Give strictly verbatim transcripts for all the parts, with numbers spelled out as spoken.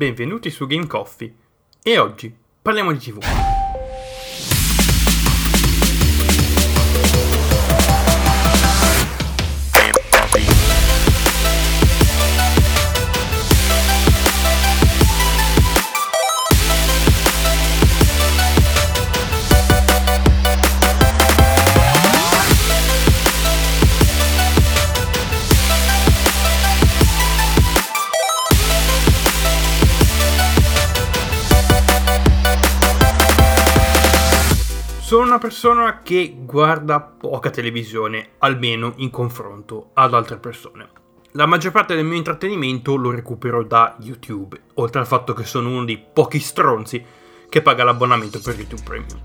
Benvenuti su GameCoffee e oggi parliamo di tivù. Sono una persona che guarda poca televisione, almeno in confronto ad altre persone. La maggior parte del mio intrattenimento lo recupero da YouTube, oltre al fatto che sono uno dei pochi stronzi che paga l'abbonamento per YouTube Premium.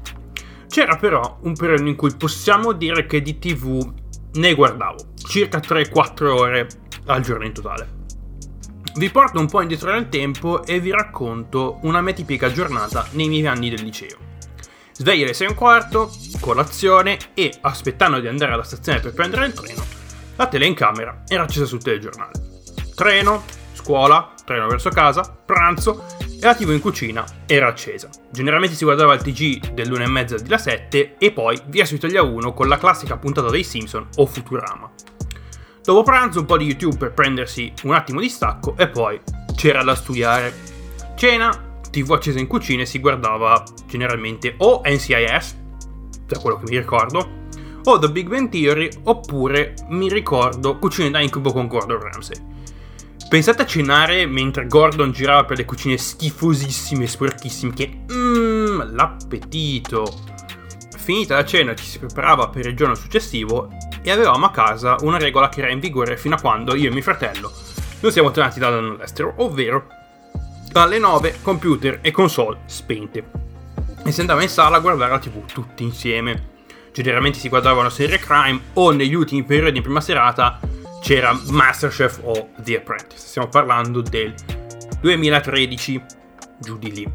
C'era però un periodo in cui possiamo dire che di tivù ne guardavo, circa tre quattro ore al giorno in totale. Vi porto un po' indietro nel tempo e vi racconto una mia tipica giornata nei miei anni del liceo. Sveglio alle sei e un quarto, colazione e, aspettando di andare alla stazione per prendere il treno, la tele in camera era accesa sul telegiornale. Treno, scuola, treno verso casa, pranzo e la tivù in cucina era accesa. Generalmente si guardava il T G dell'una e mezza di La sette e poi via su Italia uno con la classica puntata dei Simpson o Futurama. Dopo pranzo un po' di YouTube per prendersi un attimo di stacco e poi c'era da studiare. Cena, tivù accesa in cucina e si guardava generalmente o N C I S, da quello che mi ricordo, o The Big Bang Theory, oppure mi ricordo Cucine da Incubo con Gordon Ramsay. Pensate a cenare mentre Gordon girava per le cucine schifosissime e sporchissime che mmm, l'appetito! Finita la cena ci si preparava per il giorno successivo e avevamo a casa una regola che era in vigore fino a quando io e mio fratello non siamo tornati dall'estero, ovvero alle nove computer e console spente e si andava in sala a guardare la tivù tutti insieme. Generalmente si guardava una serie crime o negli ultimi periodi in prima serata c'era Masterchef o The Apprentice. Stiamo parlando del duemilatredici, giù di lì.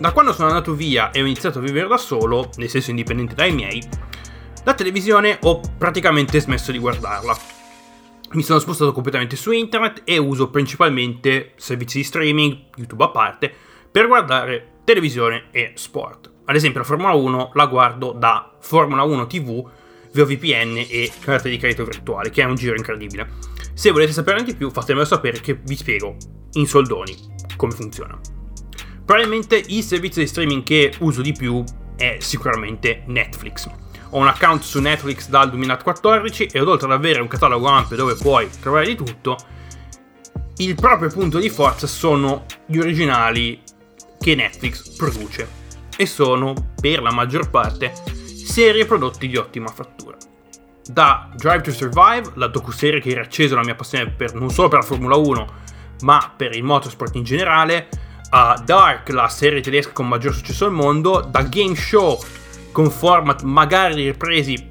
Da quando sono andato via e ho iniziato a vivere da solo, nel senso indipendente dai miei, la televisione ho praticamente smesso di guardarla. Mi sono spostato completamente su internet e uso principalmente servizi di streaming, YouTube a parte, per guardare televisione e sport. Ad esempio la Formula uno la guardo da Formula uno T V, via V P N e carte di credito virtuale, che è un giro incredibile. Se volete saperne di più fatemelo sapere che vi spiego in soldoni come funziona. Probabilmente il servizio di streaming che uso di più è sicuramente Netflix. Ho un account su Netflix dal duemilaquattordici e oltre ad avere un catalogo ampio dove puoi trovare di tutto, il proprio punto di forza sono gli originali che Netflix produce e sono, per la maggior parte, serie e prodotti di ottima fattura. Da Drive to Survive, la docuserie che ha riacceso la mia passione per, non solo per la Formula uno, ma per il motorsport in generale, a Dark, la serie tedesca con maggior successo al mondo, da game show con format magari ripresi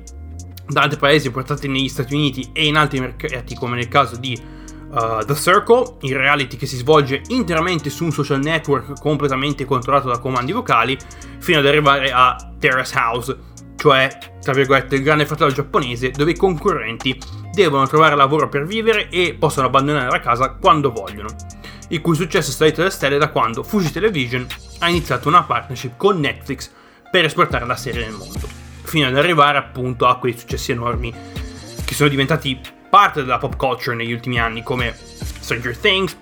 da altri paesi e portati negli Stati Uniti e in altri mercati, come nel caso di uh, The Circle, il reality che si svolge interamente su un social network completamente controllato da comandi vocali, fino ad arrivare a Terrace House, cioè, tra virgolette, il grande fratello giapponese, dove i concorrenti devono trovare lavoro per vivere e possono abbandonare la casa quando vogliono, il cui successo è salito alle stelle da quando Fuji Television ha iniziato una partnership con Netflix per esportare la serie nel mondo, fino ad arrivare appunto a quei successi enormi che sono diventati parte della pop culture negli ultimi anni, come Stranger Things,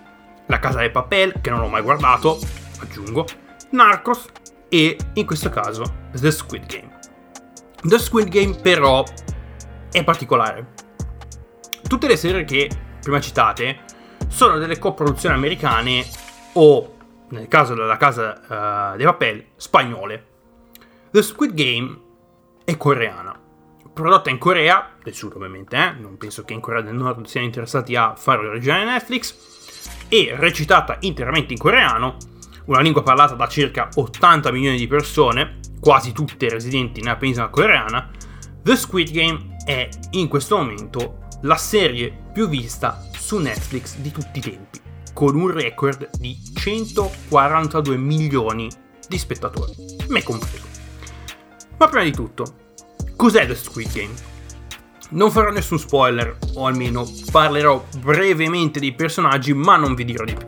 La Casa de Papel, che non ho mai guardato, aggiungo, Narcos e, in questo caso, The Squid Game. The Squid Game però è particolare. Tutte le serie che prima citate sono delle coproduzioni americane o, nel caso della Casa uh, de Papel, spagnole. The Squid Game è coreana, prodotta in Corea del Sud ovviamente, eh? Non penso che in Corea del Nord siano interessati a fare l'originale Netflix, e recitata interamente in coreano, una lingua parlata da circa ottanta milioni di persone, quasi tutte residenti nella penisola coreana. The Squid Game è in questo momento la serie più vista su Netflix di tutti i tempi, con un record di centoquarantadue milioni di spettatori, me compreso. Ma prima di tutto, cos'è The Squid Game? Non farò nessun spoiler, o almeno parlerò brevemente dei personaggi, ma non vi dirò di più.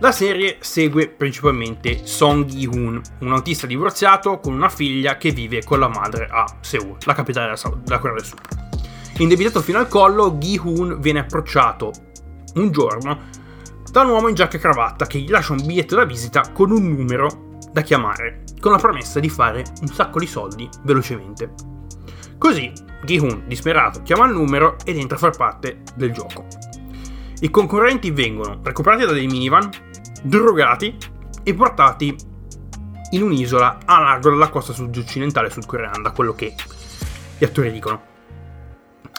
La serie segue principalmente Song Gi-hun, un autista divorziato con una figlia che vive con la madre a Seul, la capitale della, Sa- della Corea del Sud. Indebitato fino al collo, Gi-hun viene approcciato un giorno da un uomo in giacca e cravatta che gli lascia un biglietto da visita con un numero da chiamare, con la promessa di fare un sacco di soldi velocemente. Così Gi-hun, disperato, chiama il numero ed entra a far parte del gioco. I concorrenti vengono recuperati da dei minivan, drogati e portati in un'isola a largo della costa sud-occidentale sul Coreanda, quello che gli attori dicono,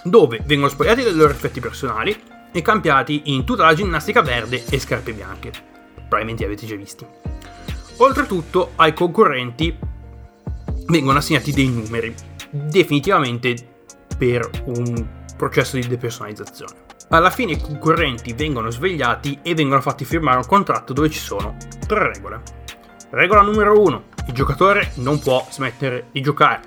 dove vengono spogliati dei loro effetti personali e cambiati in tutta la ginnastica verde e scarpe bianche. Probabilmente li avete già visti. Oltretutto ai concorrenti vengono assegnati dei numeri, definitivamente per un processo di depersonalizzazione. Alla fine i concorrenti vengono svegliati e vengono fatti firmare un contratto dove ci sono tre regole. Regola numero uno, il giocatore non può smettere di giocare.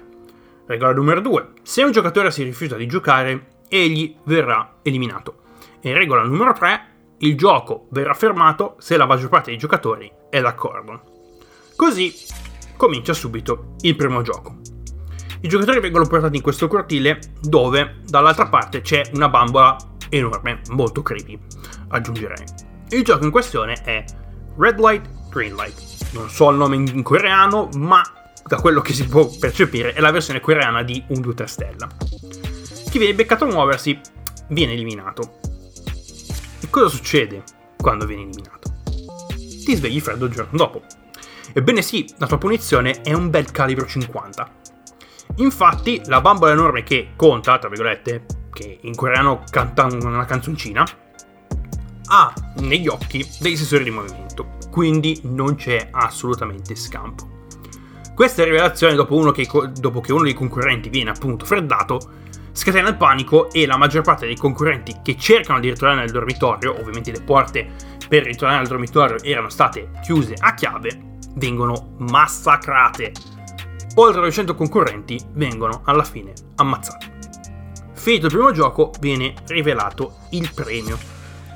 Regola numero due, se un giocatore si rifiuta di giocare, egli verrà eliminato. E regola numero tre, il gioco verrà fermato se la maggior parte dei giocatori è d'accordo. Così comincia subito il primo gioco. I giocatori vengono portati in questo cortile dove dall'altra parte c'è una bambola enorme, molto creepy, aggiungerei. Il gioco in questione è Red Light, Green Light. Non so il nome in coreano, ma da quello che si può percepire è la versione coreana di uno due tre stella. Chi viene beccato a muoversi viene eliminato. E cosa succede quando viene eliminato? Ti svegli freddo il giorno dopo. Ebbene sì, la tua punizione è un bel calibro cinquanta. Infatti, la bambola enorme che conta, tra virgolette, che in coreano canta una canzoncina, ha negli occhi dei sensori di movimento, quindi non c'è assolutamente scampo. Questa rivelazione, dopo, uno che, dopo che uno dei concorrenti viene appunto freddato, scatena il panico e la maggior parte dei concorrenti che cercano di ritornare nel dormitorio, ovviamente le porte per ritornare al dormitorio erano state chiuse a chiave, vengono massacrate. Oltre duecento concorrenti vengono alla fine ammazzati. Finito il primo gioco viene rivelato il premio,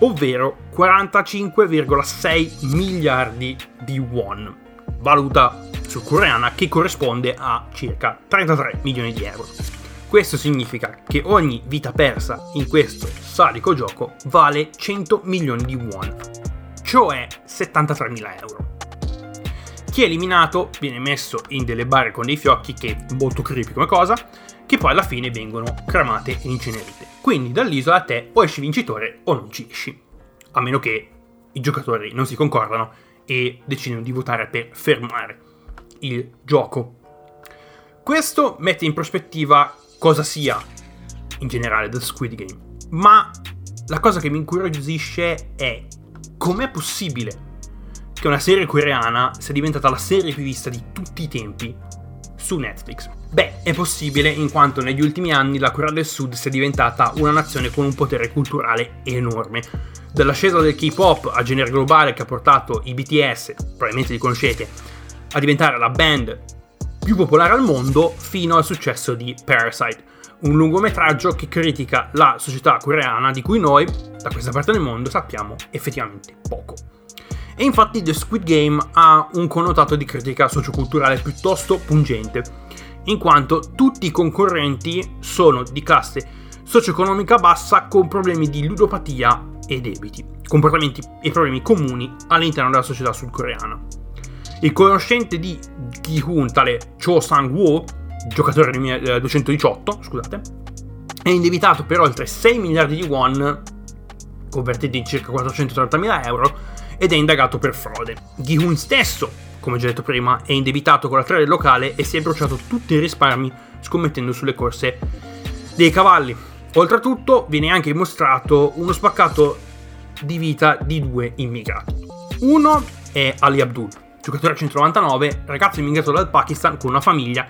ovvero quarantacinque virgola sei miliardi di won, valuta sudcoreana che corrisponde a circa trentatré milioni di euro. Questo significa che ogni vita persa in questo sadico gioco vale cento milioni di won, cioè settantatré mila euro. Chi è eliminato viene messo in delle barre con dei fiocchi, che è molto creepy come cosa, che poi alla fine vengono cremate e incenerite. Quindi dall'isola a te o esci vincitore o non ci esci, a meno che i giocatori non si concordano e decidono di votare per fermare il gioco. Questo mette in prospettiva cosa sia in generale The Squid Game, ma la cosa che mi incuriosisce è com'è possibile che una serie coreana sia diventata la serie più vista di tutti i tempi su Netflix. Beh, è possibile in quanto negli ultimi anni la Corea del Sud sia diventata una nazione con un potere culturale enorme. Dall'ascesa del K-pop a genere globale che ha portato i B T S, probabilmente li conoscete, a diventare la band più popolare al mondo, fino al successo di Parasite, un lungometraggio che critica la società coreana di cui noi, da questa parte del mondo, sappiamo effettivamente poco. E infatti The Squid Game ha un connotato di critica socioculturale piuttosto pungente, in quanto tutti i concorrenti sono di classe socio-economica bassa con problemi di ludopatia e debiti, comportamenti e problemi comuni all'interno della società sudcoreana. Il conoscente di Gi-hun, tale Cho-San-Woo, giocatore del duecentodiciotto, scusate, è indebitato per oltre sei miliardi di won, convertiti in circa quattrocentotrentamila euro, ed è indagato per frode. Gi-hun stesso, come già detto prima, è indebitato con la trade locale e si è bruciato tutti i risparmi scommettendo sulle corse dei cavalli. Oltretutto viene anche mostrato uno spaccato di vita di due immigrati. Uno è Ali Abdul, giocatore centonovantanove, ragazzo immigrato dal Pakistan con una famiglia,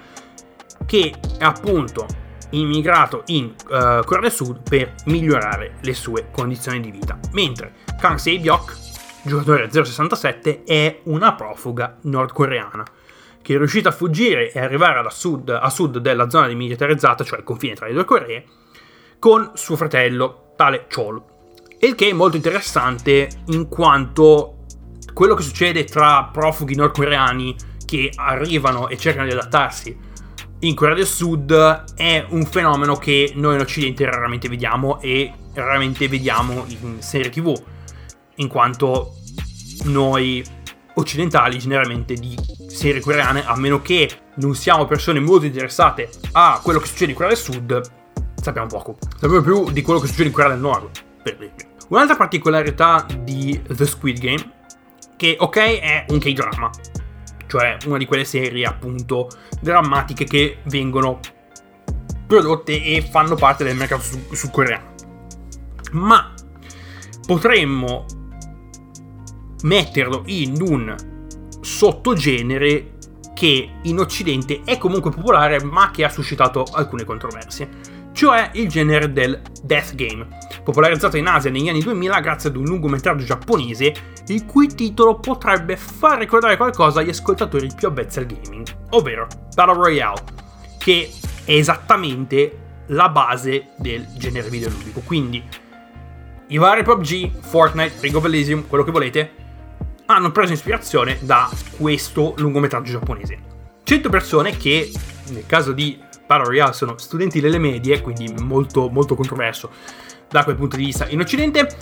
che è appunto immigrato in uh, Corea del Sud per migliorare le sue condizioni di vita. Mentre Kang Sae-byeok, giocatore zero sessantasette, è una profuga nordcoreana che è riuscita a fuggire e arrivare a sud, a sud della zona demilitarizzata, cioè il confine tra le due Coree, con suo fratello, tale Chol. Il che è molto interessante in quanto quello che succede tra profughi nordcoreani che arrivano e cercano di adattarsi in Corea del Sud è un fenomeno che noi in Occidente raramente vediamo e raramente vediamo in serie tivù, in quanto noi occidentali generalmente di serie coreane, a meno che non siamo persone molto interessate a quello che succede in Corea del Sud, sappiamo poco. Sappiamo più di quello che succede in Corea del Nord, per esempio. Un'altra particolarità di The Squid Game, che ok è un K-Drama, cioè una di quelle serie appunto drammatiche che vengono prodotte e fanno parte del mercato sudcoreano, ma potremmo metterlo in un sottogenere che in Occidente è comunque popolare ma che ha suscitato alcune controversie, cioè il genere del death game, popolarizzato in Asia negli anni duemila grazie ad un lungometraggio giapponese il cui titolo potrebbe far ricordare qualcosa agli ascoltatori più avvezzi al gaming, ovvero Battle Royale, che è esattamente la base del genere videoludico. Quindi i vari P U B G, Fortnite, League of Elysium, quello che volete, hanno preso ispirazione da questo lungometraggio giapponese. cento persone che, nel caso di Battle Royale, sono studenti delle medie, quindi molto molto controverso da quel punto di vista in Occidente,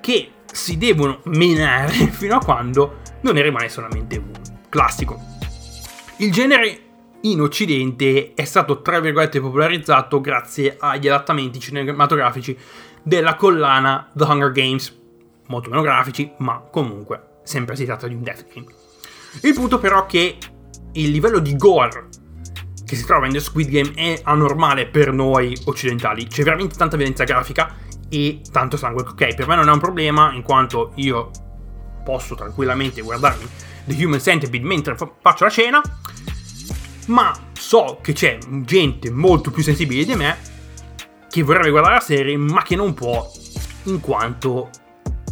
che si devono menare fino a quando non ne rimane solamente un classico. Il genere in Occidente è stato tra virgolette popolarizzato grazie agli adattamenti cinematografici della collana The Hunger Games, molto meno grafici, ma comunque sempre si tratta di un death game. Il punto però è che il livello di gore che si trova in The Squid Game è anormale per noi occidentali, c'è veramente tanta violenza grafica e tanto sangue. Ok, per me non è un problema, in quanto io posso tranquillamente guardarmi The Human Centipede mentre faccio la cena, ma so che c'è gente molto più sensibile di me che vorrebbe guardare la serie ma che non può, in quanto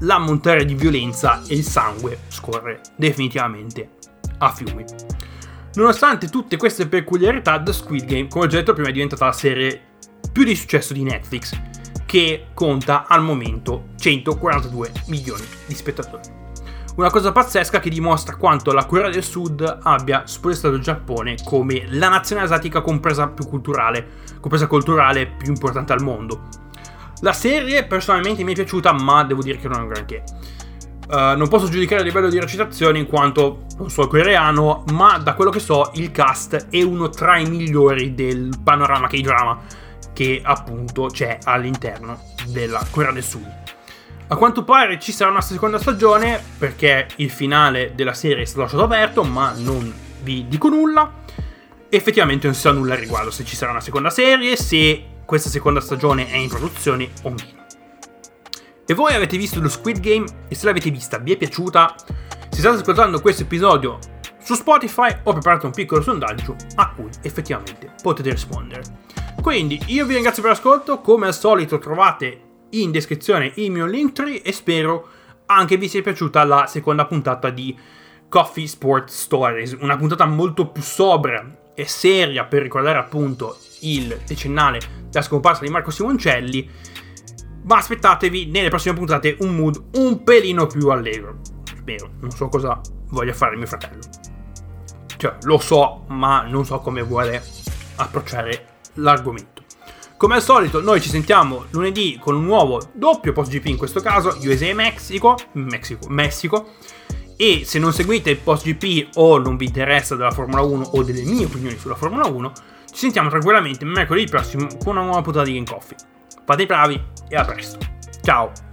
l'ammontare di violenza e il sangue scorre definitivamente a fiumi. Nonostante tutte queste peculiarità, The Squid Game, come ho già detto prima, è diventata la serie più di successo di Netflix, che conta al momento centoquarantadue milioni di spettatori. Una cosa pazzesca che dimostra quanto la Corea del Sud abbia spostato il Giappone come la nazione asiatica compresa più culturale, compresa culturale più importante al mondo. La serie personalmente mi è piaciuta, ma devo dire che non è un granché. Uh, non posso giudicare a livello di recitazione in quanto non so il coreano, ma da quello che so il cast è uno tra i migliori del panorama K-Drama che appunto c'è all'interno della Corea del Sud. A quanto pare ci sarà una seconda stagione, perché il finale della serie è stato lasciato aperto, ma non vi dico nulla. Effettivamente non si sa nulla al riguardo, se ci sarà una seconda serie, se questa seconda stagione è in produzione o meno. E voi avete visto lo Squid Game? E se l'avete vista, vi è piaciuta? Se state ascoltando questo episodio su Spotify, ho preparato un piccolo sondaggio a cui effettivamente potete rispondere. Quindi io vi ringrazio per l'ascolto, come al solito trovate in descrizione il mio linktree e spero anche vi sia piaciuta la seconda puntata di Coffee Sport Stories, una puntata molto più sobria e seria per ricordare appunto il decennale della scomparsa di Marco Simoncelli, ma aspettatevi nelle prossime puntate un mood un pelino più allegro, spero. Non so cosa voglia fare mio fratello, cioè lo so, ma non so come vuole approcciare l'argomento. Come al solito, noi ci sentiamo lunedì con un nuovo doppio post-G P, in questo caso U S A e Mexico, Mexico, Messico. E se non seguite il post-G P o non vi interessa della Formula uno o delle mie opinioni sulla Formula uno, ci sentiamo tranquillamente mercoledì prossimo con una nuova puntata di GameCoffee. Fate i bravi e a presto. Ciao!